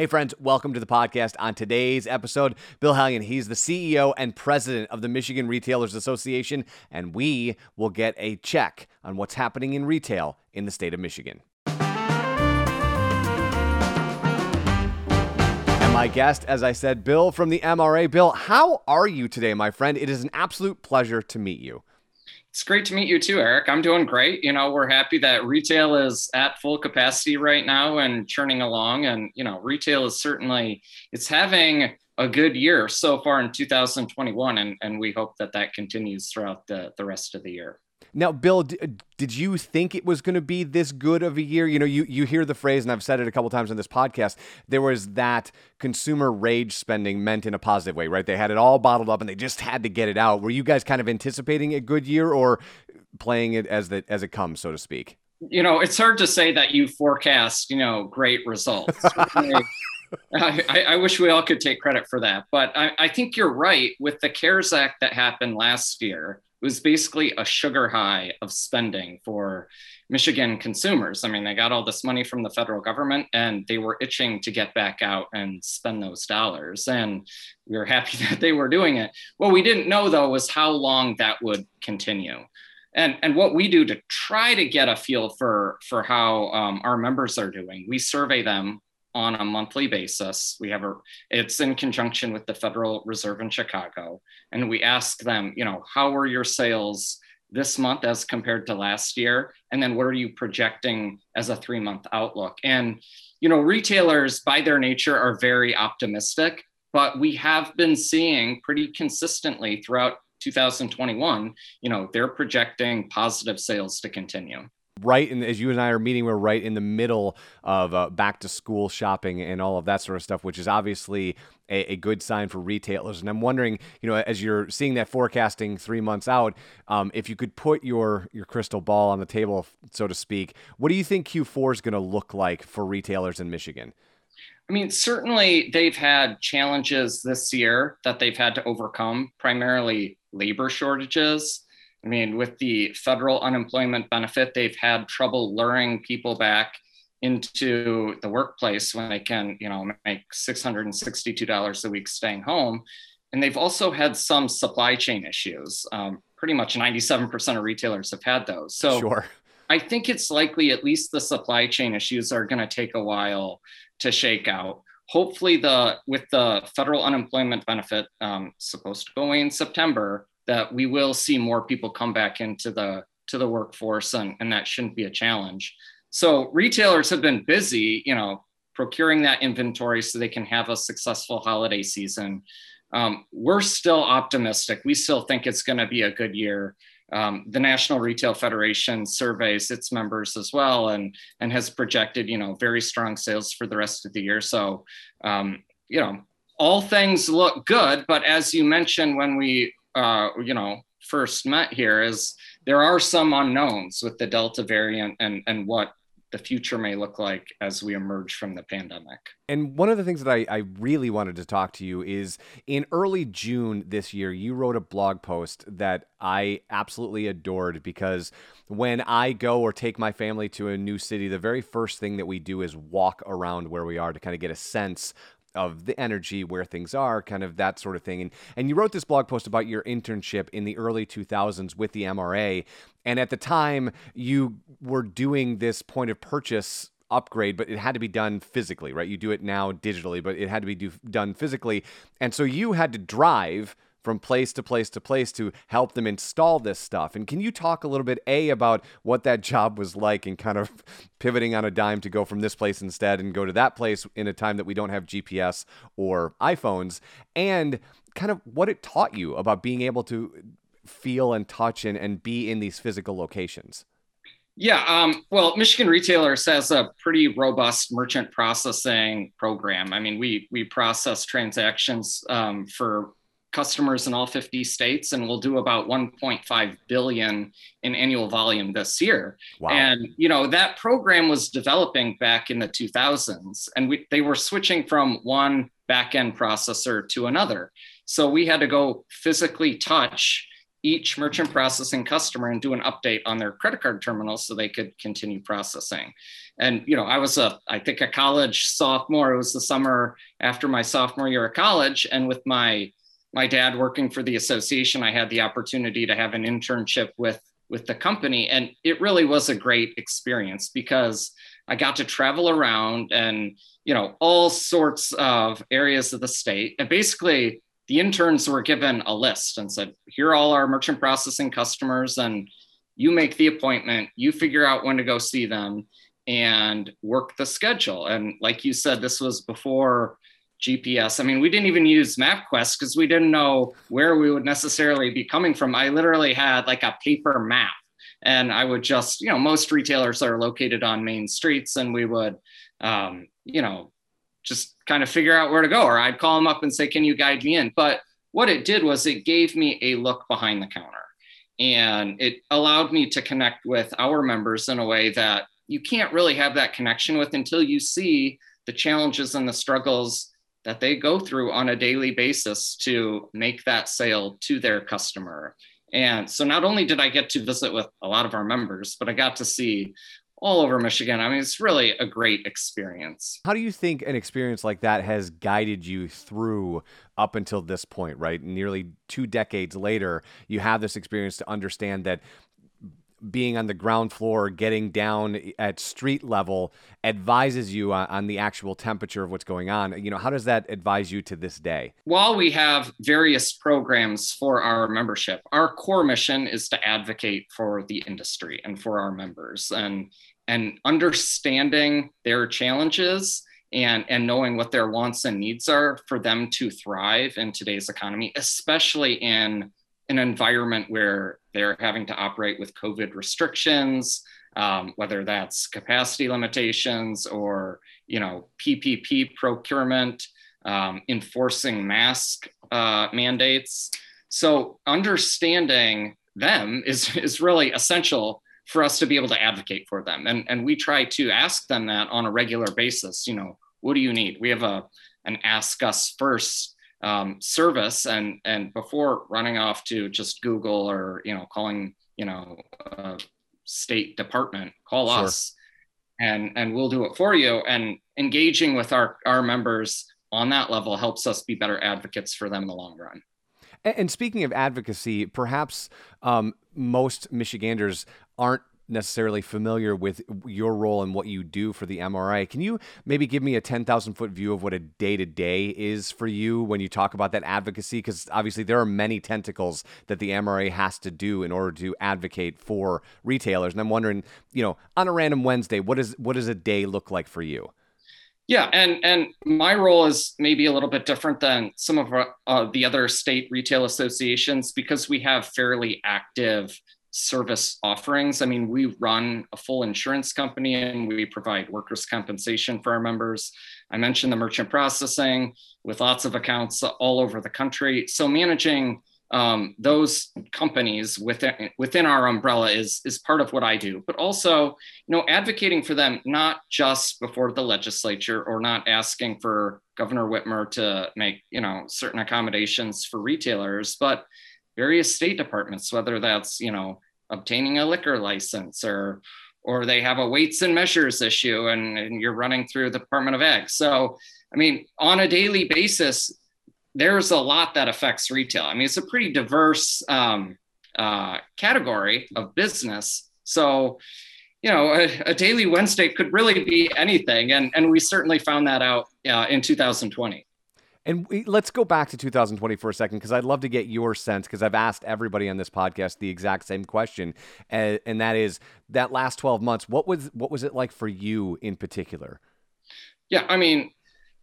Hey friends, welcome to the podcast. On today's episode, Bill Hallian, he's the CEO and president of the Michigan Retailers Association, and we will get a check on what's happening in retail in the state of Michigan. My guest, as I said, Bill from the MRA. Bill, how are you today, my friend? It is an absolute pleasure to meet you. It's great to meet you too, Eric. I'm doing great. You know, we're happy that retail is at full capacity right now and churning along. And, you know, retail is certainly, it's having a good year so far in 2021. And we hope that that continues throughout the rest of the year. Now, Bill, did you think it was going to be this good of a year? You know, you hear the phrase, and I've said it a couple times on this podcast, there was that consumer rage spending meant in a positive way, right? They had it all bottled up and they just had to get it out. Were you guys kind of anticipating a good year or playing it as it comes, so to speak? You know, it's hard to say that you forecast, you know, great results. I wish we all could take credit for that. But I think you're right with the CARES Act that happened last year. It was basically a sugar high of spending for Michigan consumers. I mean, they got all this money from the federal government and they were itching to get back out and spend those dollars. And we were happy that they were doing it. What we didn't know, though, was how long that would continue. And what we do to try to get a feel for how our members are doing, we survey them on a monthly basis. We have it's in conjunction with the Federal Reserve in Chicago. And we ask them, you know, how were your sales this month as compared to last year? And then what are you projecting as a 3-month outlook? And, you know, retailers by their nature are very optimistic, but we have been seeing pretty consistently throughout 2021, you know, they're projecting positive sales to continue. Right, and as you and I are meeting, we're right in the middle of back to school shopping and all of that sort of stuff, which is obviously a good sign for retailers. And I'm wondering, you know, as you're seeing that forecasting 3 months out, if you could put your crystal ball on the table, so to speak, what do you think Q4 is going to look like for retailers in Michigan? I mean, certainly they've had challenges this year that they've had to overcome, primarily labor shortages. I mean, with the federal unemployment benefit, they've had trouble luring people back into the workplace when they can, you know, make $662 a week staying home. And they've also had some supply chain issues. Pretty much 97% of retailers have had those. So sure. I think it's likely at least the supply chain issues are going to take a while to shake out. Hopefully with the federal unemployment benefit supposed to go away in September, that we will see more people come back into the workforce, and that shouldn't be a challenge. So retailers have been busy, you know, procuring that inventory so they can have a successful holiday season. We're still optimistic. We still think it's going to be a good year. The National Retail Federation surveys its members as well, and has projected, you know, very strong sales for the rest of the year. So, you know, all things look good. But as you mentioned, when we you know, first met here, is there are some unknowns with the Delta variant and what the future may look like as we emerge from the pandemic. And one of the things that I really wanted to talk to you is in early June this year, you wrote a blog post that I absolutely adored, because when I go or take my family to a new city, the very first thing that we do is walk around where we are to kind of get a sense of the energy, where things are, kind of that sort of thing. And you wrote this blog post about your internship in the early 2000s with the MRA. And at the time, you were doing this point of purchase upgrade, but it had to be done physically, right? You do it now digitally, but it had to be done physically. And so you had to drive from place to place to place to help them install this stuff. And can you talk a little bit, A, about what that job was like and kind of pivoting on a dime to go from this place instead and go to that place in a time that we don't have GPS or iPhones, and kind of what it taught you about being able to feel and touch and be in these physical locations? Yeah, well, Michigan Retailers has a pretty robust merchant processing program. I mean, we process transactions for customers in all 50 states, and we'll do about 1.5 billion in annual volume this year. Wow. And, you know, that program was developing back in the 2000s, and they were switching from one back-end processor to another. So we had to go physically touch each merchant processing customer and do an update on their credit card terminal so they could continue processing. And, you know, I was I think a college sophomore. It was the summer after my sophomore year of college. And with my dad working for the association, I had the opportunity to have an internship with the company. And it really was a great experience because I got to travel around and, you know, all sorts of areas of the state. And basically the interns were given a list and said, here are all our merchant processing customers, and you make the appointment, you figure out when to go see them and work the schedule. And like you said, this was before GPS. I mean, we didn't even use MapQuest because we didn't know where we would necessarily be coming from. I literally had like a paper map, and I would just, you know, most retailers are located on main streets, and we would, you know, just kind of figure out where to go, or I'd call them up and say, can you guide me in? But what it did was it gave me a look behind the counter, and it allowed me to connect with our members in a way that you can't really have that connection with until you see the challenges and the struggles that they go through on a daily basis to make that sale to their customer. And so not only did I get to visit with a lot of our members, but I got to see all over Michigan. I mean, it's really a great experience. How do you think an experience like that has guided you through up until this point, right? Nearly 2 decades later, you have this experience to understand that being on the ground floor, getting down at street level advises you on the actual temperature of what's going on. You know, how does that advise you to this day? While we have various programs for our membership, our core mission is to advocate for the industry and for our members, and understanding their challenges and knowing what their wants and needs are for them to thrive in today's economy, especially in an environment where they're having to operate with COVID restrictions, whether that's capacity limitations or, you know, PPP procurement, enforcing mask mandates. So understanding them is really essential for us to be able to advocate for them. And we try to ask them that on a regular basis. You know, what do you need? We have an Ask Us First service, and before running off to just Google or, you know, calling, you know, State Department, call [S2] Sure. [S1] Us and we'll do it for you. And engaging with our members on that level helps us be better advocates for them in the long run. And speaking of advocacy, perhaps most Michiganders aren't necessarily familiar with your role and what you do for the MRA. Can you maybe give me a 10,000 foot view of what a day-to-day is for you when you talk about that advocacy? Because obviously there are many tentacles that the MRA has to do in order to advocate for retailers. And I'm wondering, you know, on a random Wednesday, what does a day look like for you? Yeah, and my role is maybe a little bit different than some of the other state retail associations because we have fairly active service offerings. I mean, we run a full insurance company and we provide workers' compensation for our members. I mentioned the merchant processing with lots of accounts all over the country. So managing those companies within our umbrella is part of what I do, but also, you know, advocating for them, not just before the legislature or not asking for Governor Whitmer to make, you know, certain accommodations for retailers, but various state departments, whether that's, you know, obtaining a liquor license or they have a weights and measures issue and you're running through the Department of Ag. So, I mean, on a daily basis, there's a lot that affects retail. I mean, it's a pretty diverse category of business. So, you know, a daily Wednesday could really be anything. And we certainly found that out in 2020. And let's go back to 2020 for a second, because I'd love to get your sense, because I've asked everybody on this podcast the exact same question. And that is that last 12 months, what was it like for you in particular? Yeah, I mean,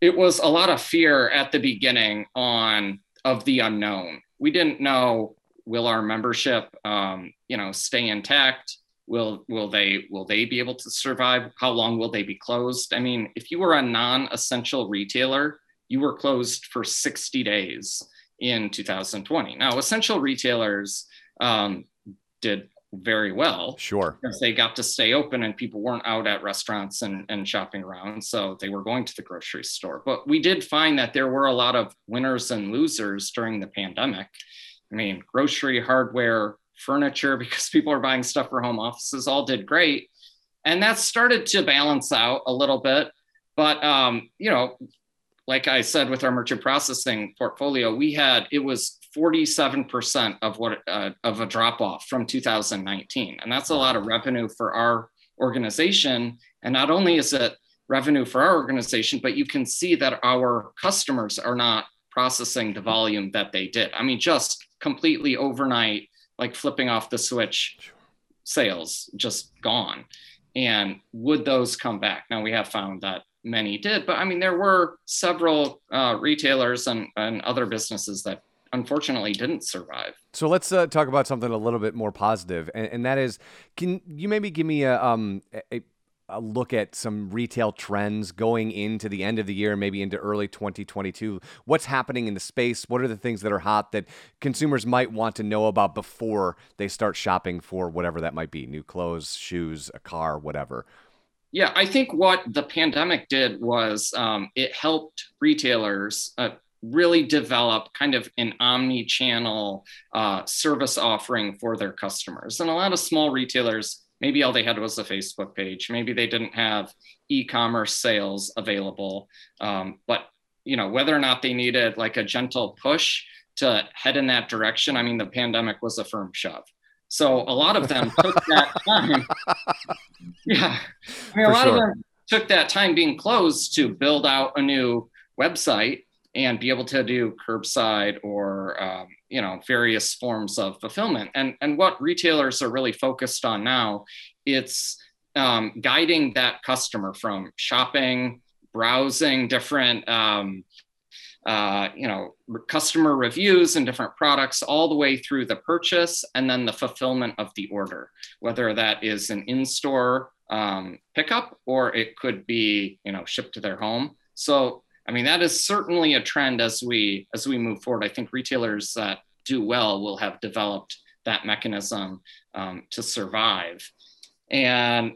it was a lot of fear at the beginning of the unknown. We didn't know, will our membership, you know, stay intact? Will they be able to survive? How long will they be closed? I mean, if you were a non-essential retailer, you were closed for 60 days in 2020. Now, essential retailers did very well. Sure. Because they got to stay open and people weren't out at restaurants and shopping around. So they were going to the grocery store. But we did find that there were a lot of winners and losers during the pandemic. I mean, grocery, hardware, furniture, because people are buying stuff for home offices, all did great. And that started to balance out a little bit. But, you know, like I said, with our merchant processing portfolio, we had, it was 47% of what of a drop off from 2019. And that's a lot of revenue for our organization. And not only is it revenue for our organization, but you can see that our customers are not processing the volume that they did. I mean, just completely overnight, like flipping off the switch, sales just gone. And would those come back? Now, we have found that many did, but I mean, there were several retailers and other businesses that unfortunately didn't survive. So let's talk about something a little bit more positive. And that is, can you maybe give me a look at some retail trends going into the end of the year, maybe into early 2022. What's happening in the space? What are the things that are hot that consumers might want to know about before they start shopping for whatever that might be, new clothes, shoes, a car, whatever? Yeah, I think what the pandemic did was it helped retailers really develop kind of an omni-channel service offering for their customers. And a lot of small retailers, maybe all they had was a Facebook page. Maybe they didn't have e-commerce sales available. But you know, whether or not they needed like a gentle push to head in that direction, I mean, the pandemic was a firm shove. So a lot of them took that time. Yeah, I mean, a lot of them took that time being closed to build out a new website and be able to do curbside or you know, various forms of fulfillment. And what retailers are really focused on now, it's guiding that customer from shopping, browsing different you know, customer reviews and different products all the way through the purchase and then the fulfillment of the order, whether that is an in-store pickup or it could be, you know, shipped to their home. So I mean, that is certainly a trend as we move forward. I think retailers that do well will have developed that mechanism to survive. And,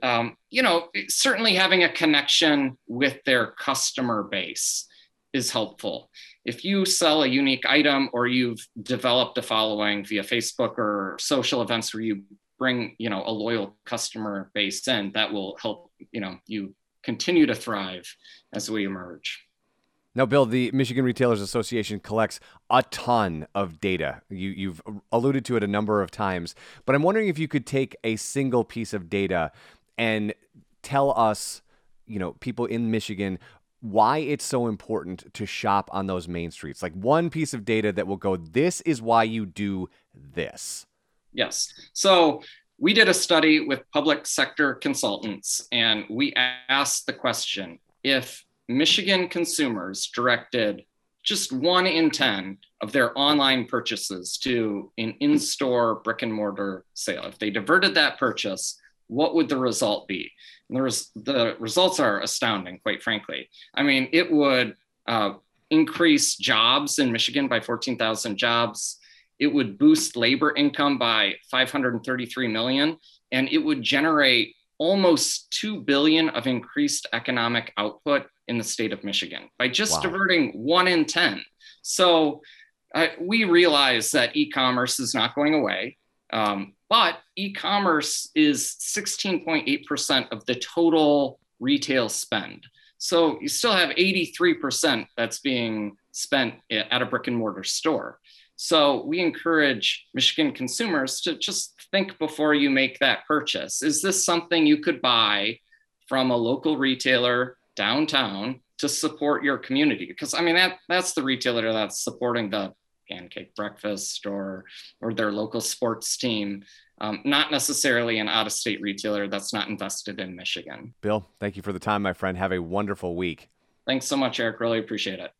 you know, certainly having a connection with their customer base is helpful. If you sell a unique item or you've developed a following via Facebook or social events where you bring, you know, a loyal customer base in, that will help, you know, you continue to thrive as we emerge. Now, Bill, the Michigan Retailers Association collects a ton of data. You've alluded to it a number of times, but I'm wondering if you could take a single piece of data and tell us, you know, people in Michigan, why it's so important to shop on those main streets. Like one piece of data that will go, this is why you do this. Yes. So we did a study with public sector consultants, and we asked the question, if Michigan consumers directed just 1 in 10 of their online purchases to an in-store brick and mortar sale, if they diverted that purchase, what would the result be? And the results are astounding, quite frankly. I mean, it would increase jobs in Michigan by 14,000 jobs. It would boost labor income by $533 million, and it would generate almost $2 billion of increased economic output in the state of Michigan by just diverting 1 in 10. So we realize that e-commerce is not going away, but e-commerce is 16.8% of the total retail spend. So you still have 83% that's being spent at a brick and mortar store. So we encourage Michigan consumers to just think before you make that purchase. Is this something you could buy from a local retailer downtown to support your community? Because I mean, that's the retailer that's supporting the pancake breakfast or their local sports team, not necessarily an out-of-state retailer that's not invested in Michigan. Bill, thank you for the time, my friend. Have a wonderful week. Thanks so much, Eric. Really appreciate it.